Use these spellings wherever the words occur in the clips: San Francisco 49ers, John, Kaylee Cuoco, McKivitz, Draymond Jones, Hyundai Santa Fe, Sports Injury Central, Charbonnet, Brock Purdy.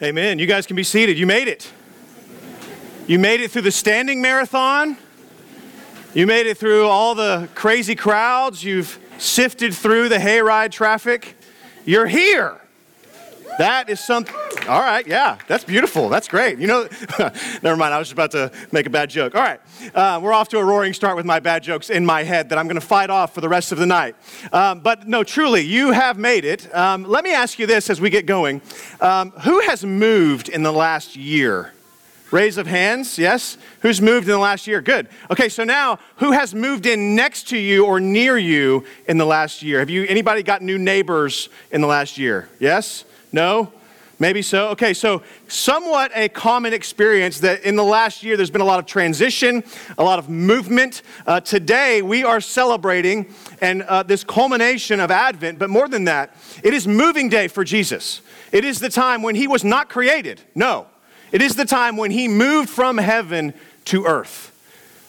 Amen. You guys can be seated. You made it. You made it through the standing marathon. You made it through all the crazy crowds. You've sifted through the hayride traffic. You're here. That is something. All right. Yeah, that's beautiful. That's great. You know, never mind. I was about to make a bad joke. All right. We're off to a roaring start with my bad jokes in my head that I'm going to fight off for the rest of the night. But no, truly, you have made it. Let me ask you this as we get going. Who has moved in the last year? Raise of hands. Yes. Who's moved in the last year? Good. Okay. So now who has moved in next to you or near you in the last year? Have you, anybody got new neighbors in the last year? Yes. No? Maybe so. Okay, so somewhat a common experience that in the last year there's been a lot of transition, a lot of movement. Today we are celebrating this culmination of Advent, but more than that, it is moving day for Jesus. It is the time when he was not created. No, it is the time when he moved from heaven to earth.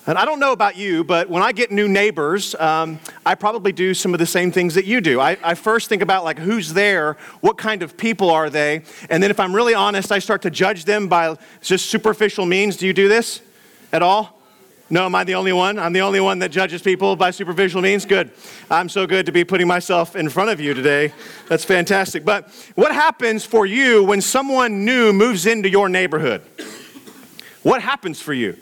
And I don't know about you, but when I get new neighbors, I probably do some of the same things that you do. I first think about like who's there, what kind of people are they, and then if I'm really honest, I start to judge them by just superficial means. Do you do this at all? No, am I the only one? I'm the only one that judges people by superficial means? Good. I'm so good to be putting myself in front of you today. That's fantastic. But what happens for you when someone new moves into your neighborhood? What happens for you?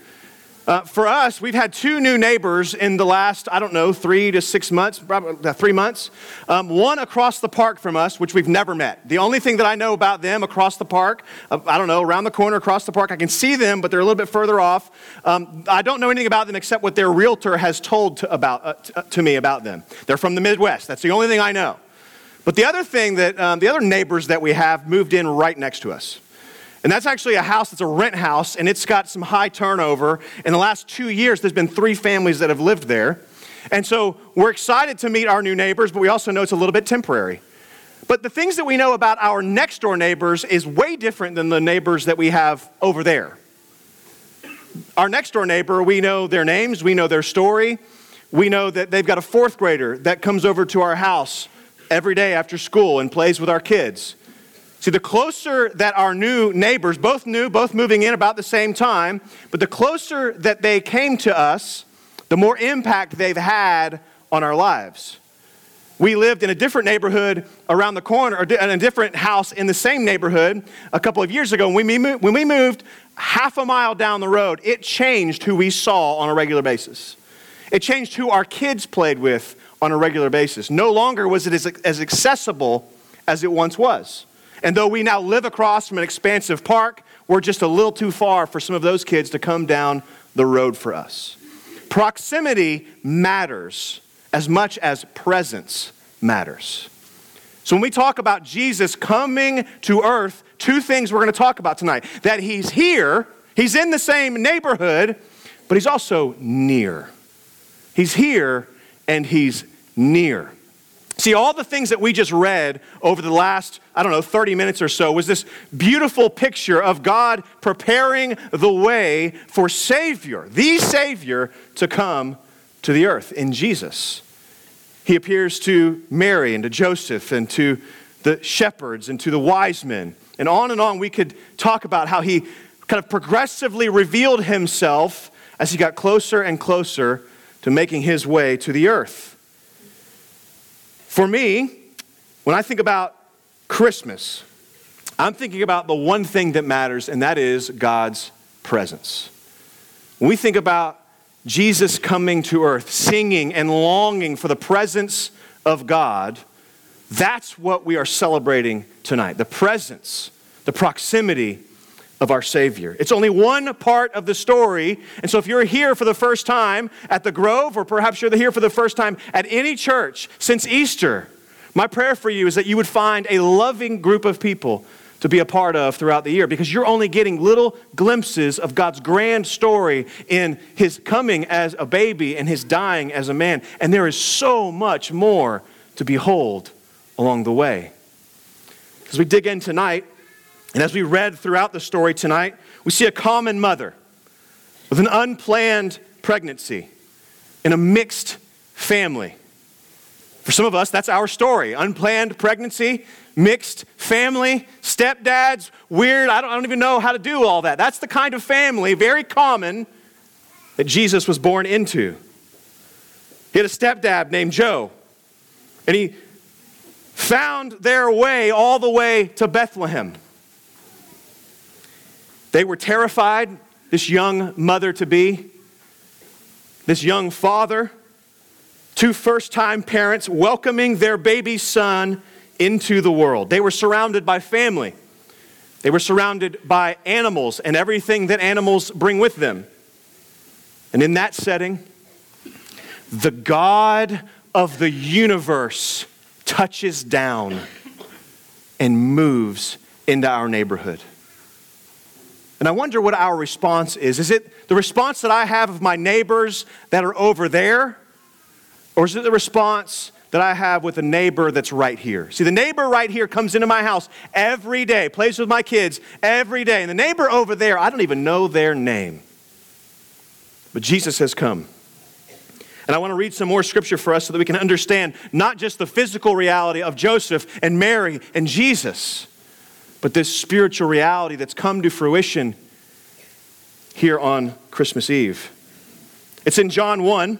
For us, we've had two new neighbors in the last, 3 to 6 months, probably 3 months. One across the park from us, which we've never met. The only thing that I know about them across the park, around the corner across the park, I can see them, but they're a little bit further off. I don't know anything about them except what their realtor has told to me about them. They're from the Midwest. That's the only thing I know. But the other thing that, the other neighbors that we have moved in right next to us. And that's actually a house that's a rent house, and it's got some high turnover. In the last 2 years, there's been 3 families that have lived there. And so we're excited to meet our new neighbors, but we also know it's a little bit temporary. But the things that we know about our next door neighbors is way different than the neighbors that we have over there. Our next door neighbor, we know their names, we know their story. We know that they've got a 4th grader that comes over to our house every day after school and plays with our kids. See, the closer that our new neighbors, both new, both moving in about the same time, but the closer that they came to us, the more impact they've had on our lives. We lived in a different neighborhood around the corner, or in a different house in the same neighborhood a couple of years ago. When we moved half a mile down the road, it changed who we saw on a regular basis. It changed who our kids played with on a regular basis. No longer was it as accessible as it once was. And though we now live across from an expansive park, we're just a little too far for some of those kids to come down the road for us. Proximity matters as much as presence matters. So when we talk about Jesus coming to earth, 2 things we're going to talk about tonight. That he's here, he's in the same neighborhood, but he's also near. He's here and he's near. See, all the things that we just read over the last, 30 minutes or so was this beautiful picture of God preparing the way for Savior, the Savior, to come to the earth in Jesus. He appears to Mary and to Joseph and to the shepherds and to the wise men. And on we could talk about how he kind of progressively revealed himself as he got closer and closer to making his way to the earth. For me, when I think about Christmas, I'm thinking about the one thing that matters, and that is God's presence. When we think about Jesus coming to earth, singing and longing for the presence of God, that's what we are celebrating tonight. The presence, the proximity of our Savior. It's only one part of the story, and so if you're here for the first time at the Grove, or perhaps you're here for the first time at any church since Easter, my prayer for you is that you would find a loving group of people to be a part of throughout the year, because you're only getting little glimpses of God's grand story in his coming as a baby and his dying as a man, and there is so much more to behold along the way. As we dig in tonight, and as we read throughout the story tonight, we see a common mother with an unplanned pregnancy in a mixed family. For some of us, that's our story. Unplanned pregnancy, mixed family, stepdads, weird, I don't even know how to do all that. That's the kind of family, very common, that Jesus was born into. He had a stepdad named Joe, and he found their way all the way to Bethlehem. They were terrified, this young mother-to-be, this young father, two first-time parents welcoming their baby son into the world. They were surrounded by family. They were surrounded by animals and everything that animals bring with them. And in that setting, the God of the universe touches down and moves into our neighborhood. And I wonder what our response is. Is it the response that I have of my neighbors that are over there? Or is it the response that I have with a neighbor that's right here? See, the neighbor right here comes into my house every day, plays with my kids every day. And the neighbor over there, I don't even know their name. But Jesus has come. And I want to read some more scripture for us so that we can understand not just the physical reality of Joseph and Mary and Jesus, but this spiritual reality that's come to fruition here on Christmas Eve. It's in John 1.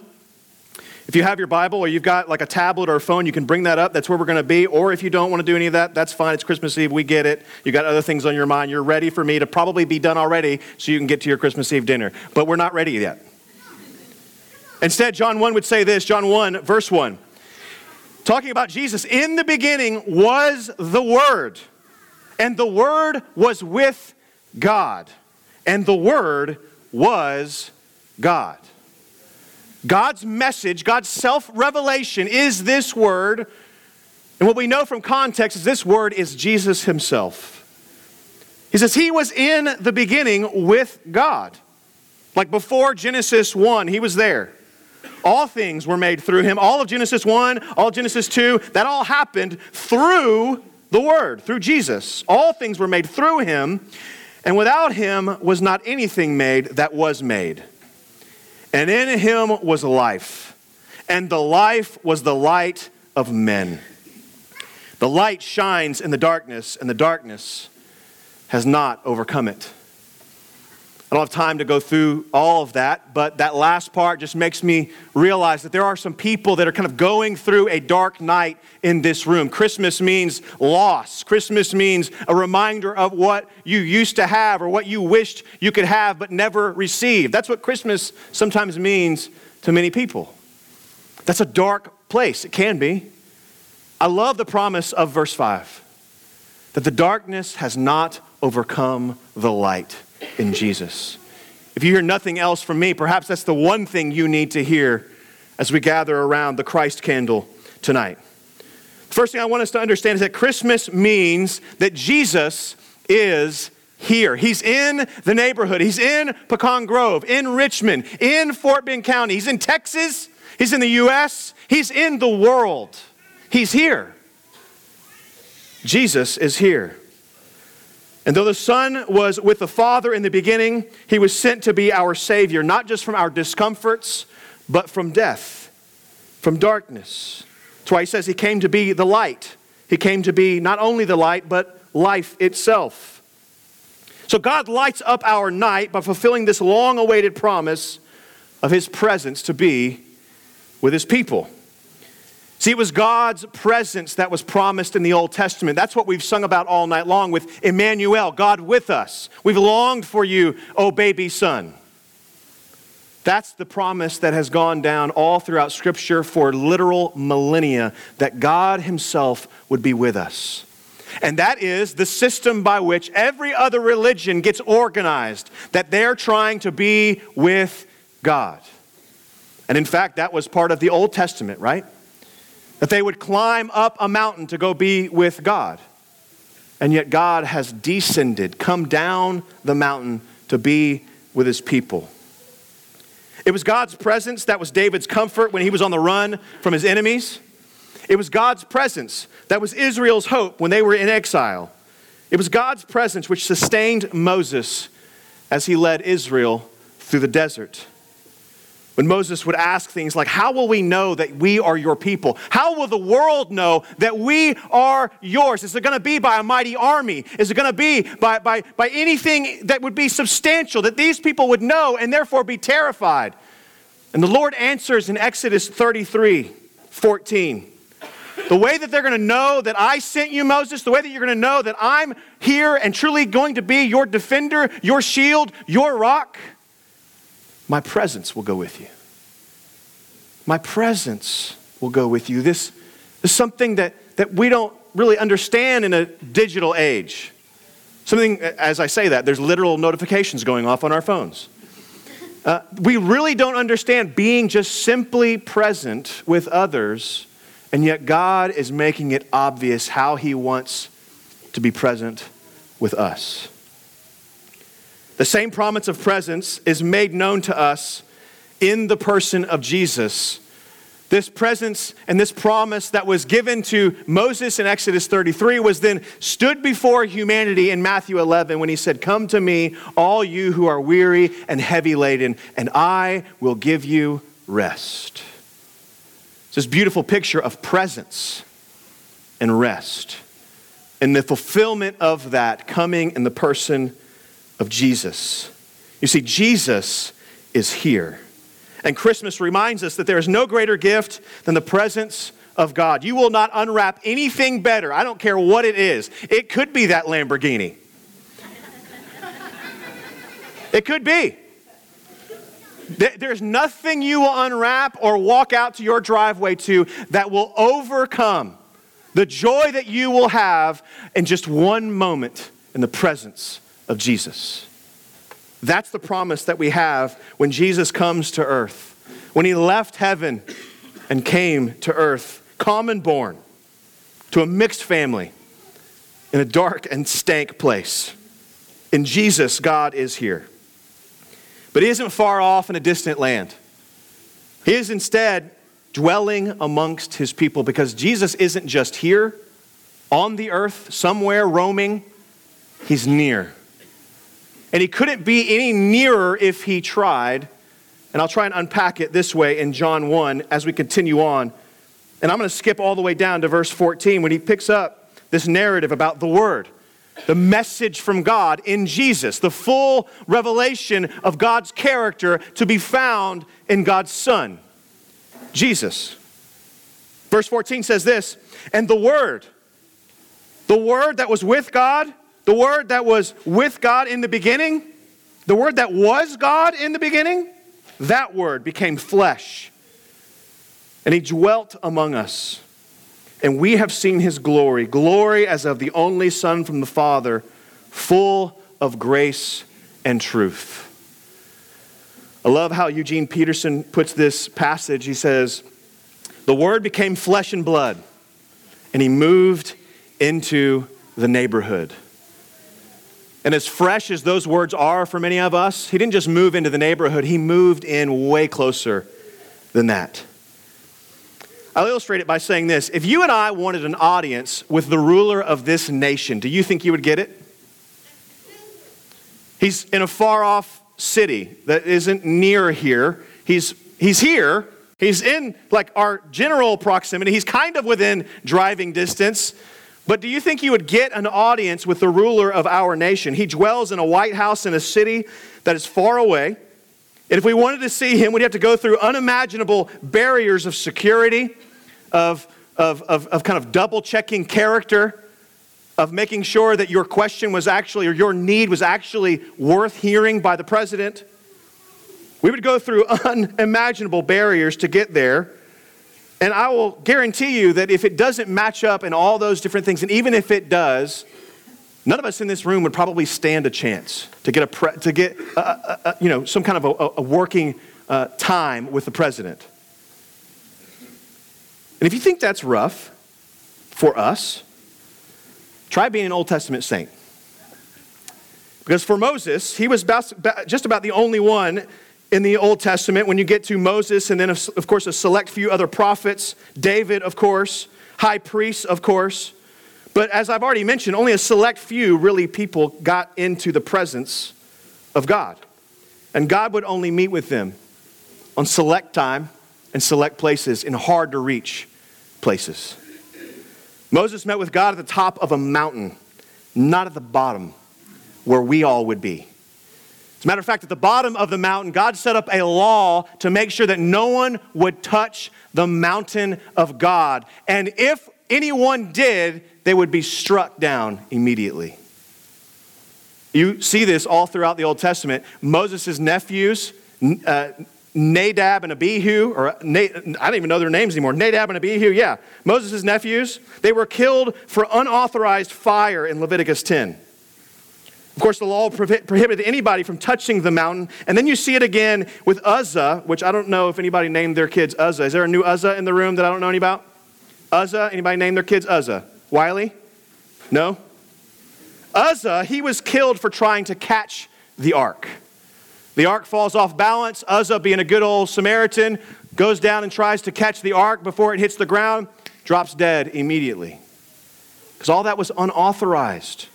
If you have your Bible or you've got like a tablet or a phone, you can bring that up. That's where we're going to be. Or if you don't want to do any of that, that's fine. It's Christmas Eve. We get it. You got other things on your mind. You're ready for me to probably be done already so you can get to your Christmas Eve dinner. But we're not ready yet. Instead, John 1 would say this. John 1, verse 1. Talking about Jesus. In the beginning was the Word. And the Word was with God. And the Word was God. God's message, God's self-revelation is this word. And what we know from context is this word is Jesus himself. He says he was in the beginning with God. Like before Genesis 1, he was there. All things were made through him. All of Genesis 1, all of Genesis 2, that all happened through the Word, through Jesus. All things were made through him, and without him was not anything made that was made. And in him was life, and the life was the light of men. The light shines in the darkness, and the darkness has not overcome it. I don't have time to go through all of that, but that last part just makes me realize that there are some people that are kind of going through a dark night in this room. Christmas means loss. Christmas means a reminder of what you used to have or what you wished you could have but never received. That's what Christmas sometimes means to many people. That's a dark place. It can be. I love the promise of verse 5, that the darkness has not overcome the light in Jesus. If you hear nothing else from me, perhaps that's the one thing you need to hear as we gather around the Christ candle tonight. The first thing I want us to understand is that Christmas means that Jesus is here. He's in the neighborhood. He's in Pecan Grove, in Richmond, in Fort Bend County. He's in Texas. He's in the U.S. He's in the world. He's here. Jesus is here. And though the Son was with the Father in the beginning, he was sent to be our Savior, not just from our discomforts, but from death, from darkness. That's why he says he came to be the light. He came to be not only the light, but life itself. So God lights up our night by fulfilling this long-awaited promise of his presence to be with his people. See, it was God's presence that was promised in the Old Testament. That's what we've sung about all night long with Emmanuel, God with us. We've longed for you, O baby son. That's the promise that has gone down all throughout Scripture for literal millennia, that God himself would be with us. And that is the system by which every other religion gets organized, that they're trying to be with God. And in fact, that was part of the Old Testament, right? That they would climb up a mountain to go be with God. And yet God has descended, come down the mountain to be with his people. It was God's presence that was David's comfort when he was on the run from his enemies. It was God's presence that was Israel's hope when they were in exile. It was God's presence which sustained Moses as he led Israel through the desert. When Moses would ask things like, how will we know that we are your people? How will the world know that we are yours? Is it going to be by a mighty army? Is it going to be by anything that would be substantial that these people would know and therefore be terrified? And the Lord answers in Exodus 33:14. The way that they're going to know that I sent you, Moses, the way that you're going to know that I'm here and truly going to be your defender, your shield, your rock, my presence will go with you. My presence will go with you. This is something that we don't really understand in a digital age. Something, as I say that, there's literal notifications going off on our phones. We really don't understand being just simply present with others. And yet God is making it obvious how he wants to be present with us. The same promise of presence is made known to us in the person of Jesus. This presence and this promise that was given to Moses in Exodus 33 was then stood before humanity in Matthew 11 when he said, "Come to me, all you who are weary and heavy laden, and I will give you rest." It's this beautiful picture of presence and rest, and the fulfillment of that coming in the person of Jesus. You see, Jesus is here. And Christmas reminds us that there is no greater gift than the presence of God. You will not unwrap anything better. I don't care what it is. It could be that Lamborghini. It could be. There's nothing you will unwrap or walk out to your driveway to that will overcome the joy that you will have in just one moment in the presence of Jesus. That's the promise that we have when Jesus comes to earth. When he left heaven and came to earth, common born, to a mixed family, in a dark and stank place. In Jesus, God is here. But he isn't far off in a distant land. He is instead dwelling amongst his people, because Jesus isn't just here on the earth, somewhere roaming. He's near. And he couldn't be any nearer if he tried. And I'll try and unpack it this way in John 1 as we continue on. And I'm going to skip all the way down to verse 14 when he picks up this narrative about the Word. The message from God in Jesus, the full revelation of God's character to be found in God's Son, Jesus. Verse 14 says this, and the Word that was with God in the beginning, the Word that was God in the beginning, that Word became flesh, and he dwelt among us. And we have seen his glory, glory as of the only Son from the Father, full of grace and truth. I love how Eugene Peterson puts this passage. He says, the Word became flesh and blood, and he moved into the neighborhood. And as fresh as those words are for many of us, he didn't just move into the neighborhood, he moved in way closer than that. I'll illustrate it by saying this. If you and I wanted an audience with the ruler of this nation, do you think you would get it? He's in a far-off city that isn't near here. He's here. He's in like our general proximity. He's kind of within driving distance. But do you think you would get an audience with the ruler of our nation? He dwells in a white house in a city that is far away. And if we wanted to see him, we'd have to go through unimaginable barriers of security, of kind of double-checking character, of making sure that your question was actually, or your need was actually worth hearing by the president. We would go through unimaginable barriers to get there. And I will guarantee you that if it doesn't match up in all those different things, and even if it does, none of us in this room would probably stand a chance to get some kind of a working time with the president. And if you think that's rough for us, try being an Old Testament saint. Because for Moses, he was just about the only one in the Old Testament. When you get to Moses, and then of course a select few other prophets, David, of course, high priests, of course. But as I've already mentioned, only a select few really people got into the presence of God. And God would only meet with them on select time and select places in hard to reach places. Moses met with God at the top of a mountain, not at the bottom where we all would be. As a matter of fact, at the bottom of the mountain, God set up a law to make sure that no one would touch the mountain of God. And if anyone did, they would be struck down immediately. You see this all throughout the Old Testament. Moses' nephews, Nadab and Abihu, or I don't even know their names anymore. Nadab and Abihu, yeah. Moses' nephews, they were killed for unauthorized fire in Leviticus 10. Of course, the law prohibited anybody from touching the mountain. And then you see it again with Uzzah, which I don't know if anybody named their kids Uzzah. Is there a new Uzzah in the room that I don't know any about? Uzzah, anybody name their kids Uzzah? Wiley? No? Uzzah, he was killed for trying to catch the ark. The ark falls off balance. Uzzah, being a good old Samaritan, goes down and tries to catch the ark before it hits the ground, drops dead immediately. Because all that was unauthorized.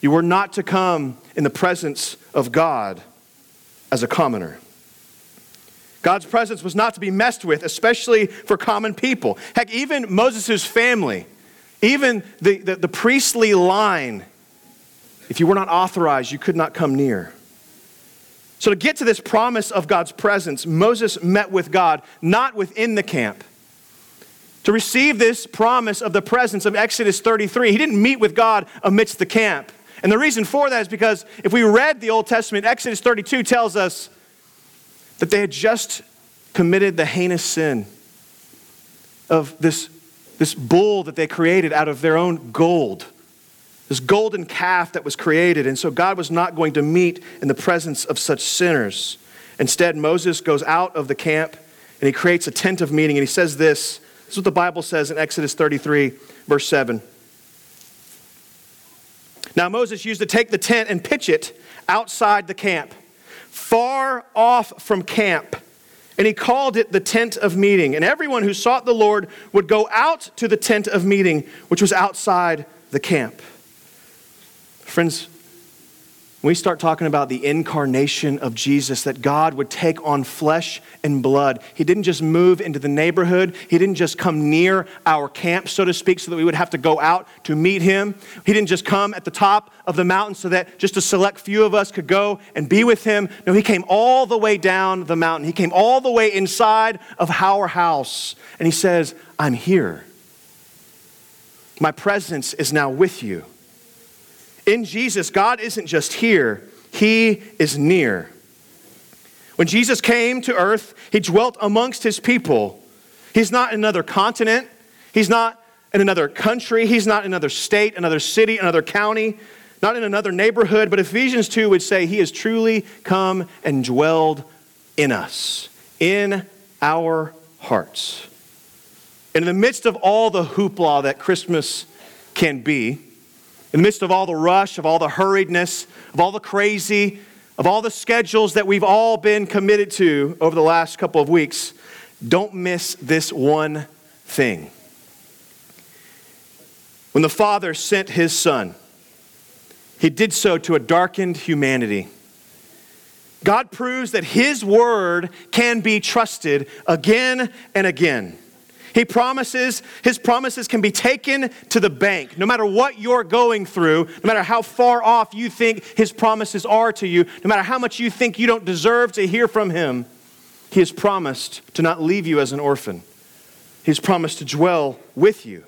You were not to come in the presence of God as a commoner. God's presence was not to be messed with, especially for common people. Heck, even Moses' family, even the priestly line, if you were not authorized, you could not come near. So to get to this promise of God's presence, Moses met with God, not within the camp. To receive this promise of the presence of Exodus 33, he didn't meet with God amidst the camp. And the reason for that is because if we read the Old Testament, Exodus 32 tells us that they had just committed the heinous sin of this bull that they created out of their own gold. This golden calf that was created. And so God was not going to meet in the presence of such sinners. Instead, Moses goes out of the camp and he creates a tent of meeting. And he says this. This is what the Bible says in Exodus 33, verse 7. Now Moses used to take the tent and pitch it outside the camp, far off from camp. And he called it the tent of meeting. And everyone who sought the Lord would go out to the tent of meeting, which was outside the camp. Friends, when we start talking about the incarnation of Jesus, that God would take on flesh and blood. He didn't just move into the neighborhood. He didn't just come near our camp, so to speak, so that we would have to go out to meet him. He didn't just come at the top of the mountain so that just a select few of us could go and be with him. No, he came all the way down the mountain. He came all the way inside of our house. And he says, I'm here. My presence is now with you. In Jesus, God isn't just here, he is near. When Jesus came to earth, he dwelt amongst his people. He's not in another continent. He's not in another country. He's not in another state, another city, another county, not in another neighborhood. But Ephesians 2 would say he has truly come and dwelled in us, in our hearts. In the midst of all the hoopla that Christmas can be, in the midst of all the rush, of all the hurriedness, of all the crazy, of all the schedules that we've all been committed to over the last couple of weeks, don't miss this one thing. When the Father sent his Son, he did so to a darkened humanity. God proves that his word can be trusted again and again. His promises can be taken to the bank. No matter what you're going through, no matter how far off you think his promises are to you, no matter how much you think you don't deserve to hear from him, he has promised to not leave you as an orphan. He's promised to dwell with you.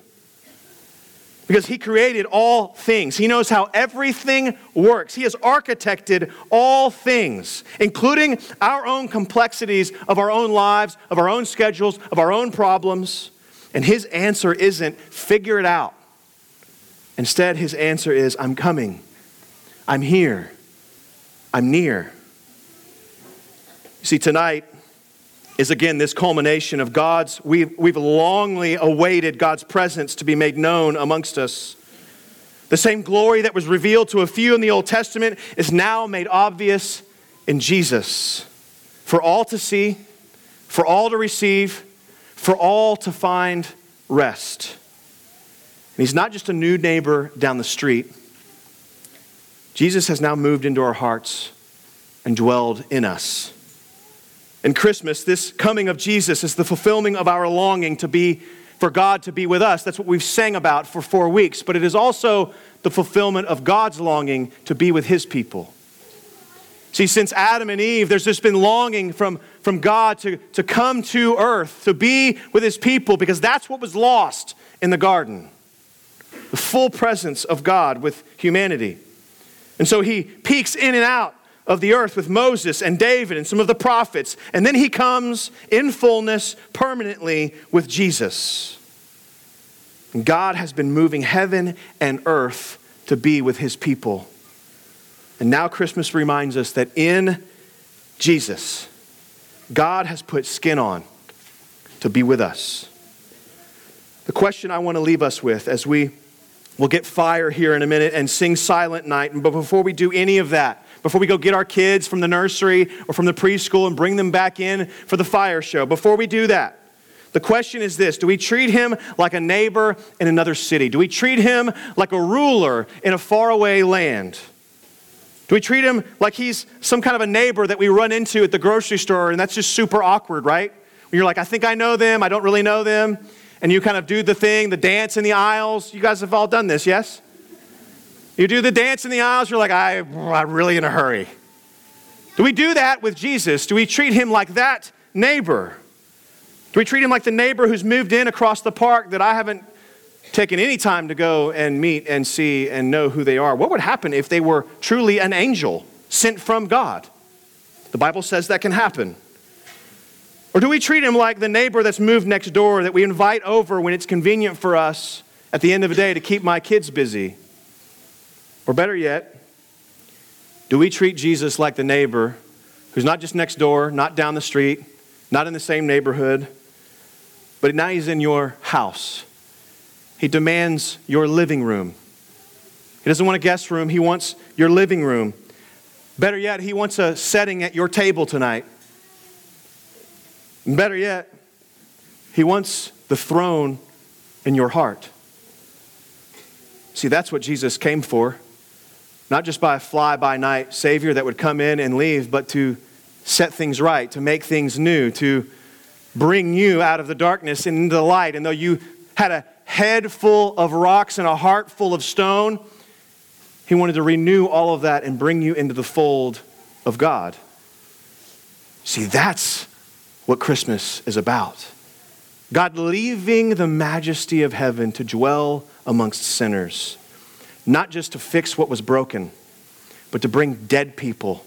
Because he created all things. He knows how everything works. He has architected all things, including our own complexities of our own lives, of our own schedules, of our own problems. And his answer isn't, figure it out. Instead, his answer is, I'm coming. I'm here. I'm near. You see, tonight is again this culmination of God's, we've longly awaited God's presence to be made known amongst us. The same glory that was revealed to a few in the Old Testament is now made obvious in Jesus. For all to see, for all to receive, for all to find rest. And he's not just a new neighbor down the street. Jesus has now moved into our hearts and dwelled in us. And Christmas, this coming of Jesus, is the fulfillment of our longing to be, for God to be with us. That's what we've sang about for 4 weeks. But it is also the fulfillment of God's longing to be with his people. See, since Adam and Eve, there's just been longing from God to come to earth, to be with his people, because that's what was lost in the garden. The full presence of God with humanity. And so he peeks in and out of the earth with Moses and David and some of the prophets. And then he comes in fullness permanently with Jesus. And God has been moving heaven and earth to be with his people. And now Christmas reminds us that in Jesus, God has put skin on to be with us. The question I want to leave us with as we'll get fire here in a minute and sing Silent Night. But before we do any of that, before we go get our kids from the nursery or from the preschool and bring them back in for the fire show, before we do that, the question is this: do we treat him like a neighbor in another city? Do we treat him like a ruler in a faraway land? Do we treat him like he's some kind of a neighbor that we run into at the grocery store, and that's just super awkward, right? When you're like, I think I know them, I don't really know them, and you kind of do the thing, the dance in the aisles. You guys have all done this, yes? You do the dance in the aisles, you're like, I'm really in a hurry. Do we do that with Jesus? Do we treat him like that neighbor? Do we treat him like the neighbor who's moved in across the park that I haven't taken any time to go and meet and see and know who they are? What would happen if they were truly an angel sent from God? The Bible says that can happen. Or do we treat him like the neighbor that's moved next door that we invite over when it's convenient for us at the end of the day to keep my kids busy? Or better yet, do we treat Jesus like the neighbor who's not just next door, not down the street, not in the same neighborhood, but now he's in your house? He demands your living room. He doesn't want a guest room. He wants your living room. Better yet, he wants a setting at your table tonight. And better yet, he wants the throne in your heart. See, that's what Jesus came for. Not just by a fly-by-night Savior that would come in and leave, but to set things right, to make things new, to bring you out of the darkness and into the light. And though you had a head full of rocks and a heart full of stone, he wanted to renew all of that and bring you into the fold of God. See, that's what Christmas is about. God leaving the majesty of heaven to dwell amongst sinners, not just to fix what was broken, but to bring dead people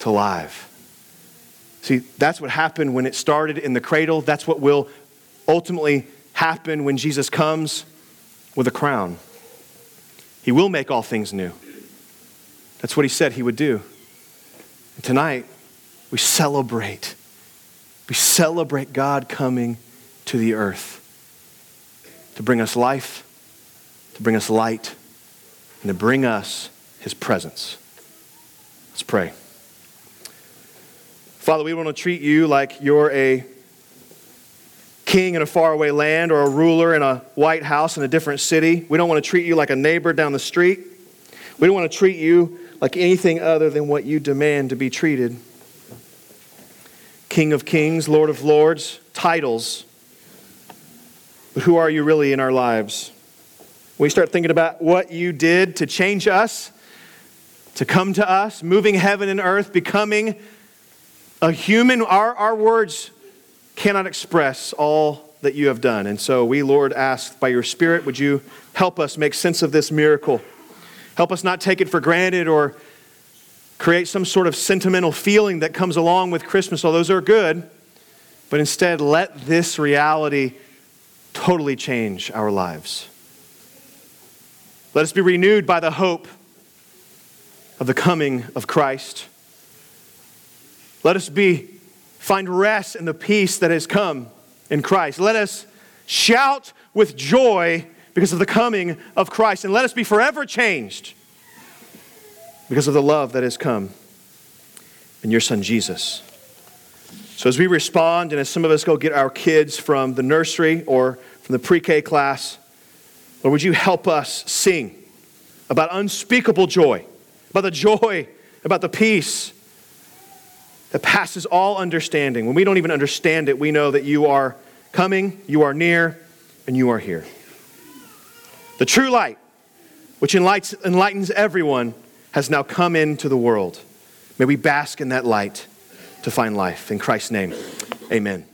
to life. See, that's what happened when it started in the cradle. That's what will ultimately happen when Jesus comes with a crown. He will make all things new. That's what he said he would do. And tonight, we celebrate God coming to the earth to bring us life, to bring us light, and to bring us his presence. Let's pray. Father, we want to treat you like you're a king in a faraway land or a ruler in a White House in a different city. We don't want to treat you like a neighbor down the street. We don't want to treat you like anything other than what you demand to be treated. King of kings, Lord of lords, titles. But who are you really in our lives? We start thinking about what you did to change us, to come to us, moving heaven and earth, becoming a human. Our words cannot express all that you have done. And so we, Lord, ask by your Spirit, would you help us make sense of this miracle? Help us not take it for granted or create some sort of sentimental feeling that comes along with Christmas. All those are good, but instead let this reality totally change our lives. Let us be renewed by the hope of the coming of Christ. Let us find rest in the peace that has come in Christ. Let us shout with joy because of the coming of Christ, and let us be forever changed because of the love that has come in your Son, Jesus. So as we respond, and as some of us go get our kids from the nursery or from the pre-K class, Lord, would you help us sing about unspeakable joy, about the peace that passes all understanding. When we don't even understand it, we know that you are coming, you are near, and you are here. The true light, which enlightens everyone, has now come into the world. May we bask in that light to find life. In Christ's name, amen.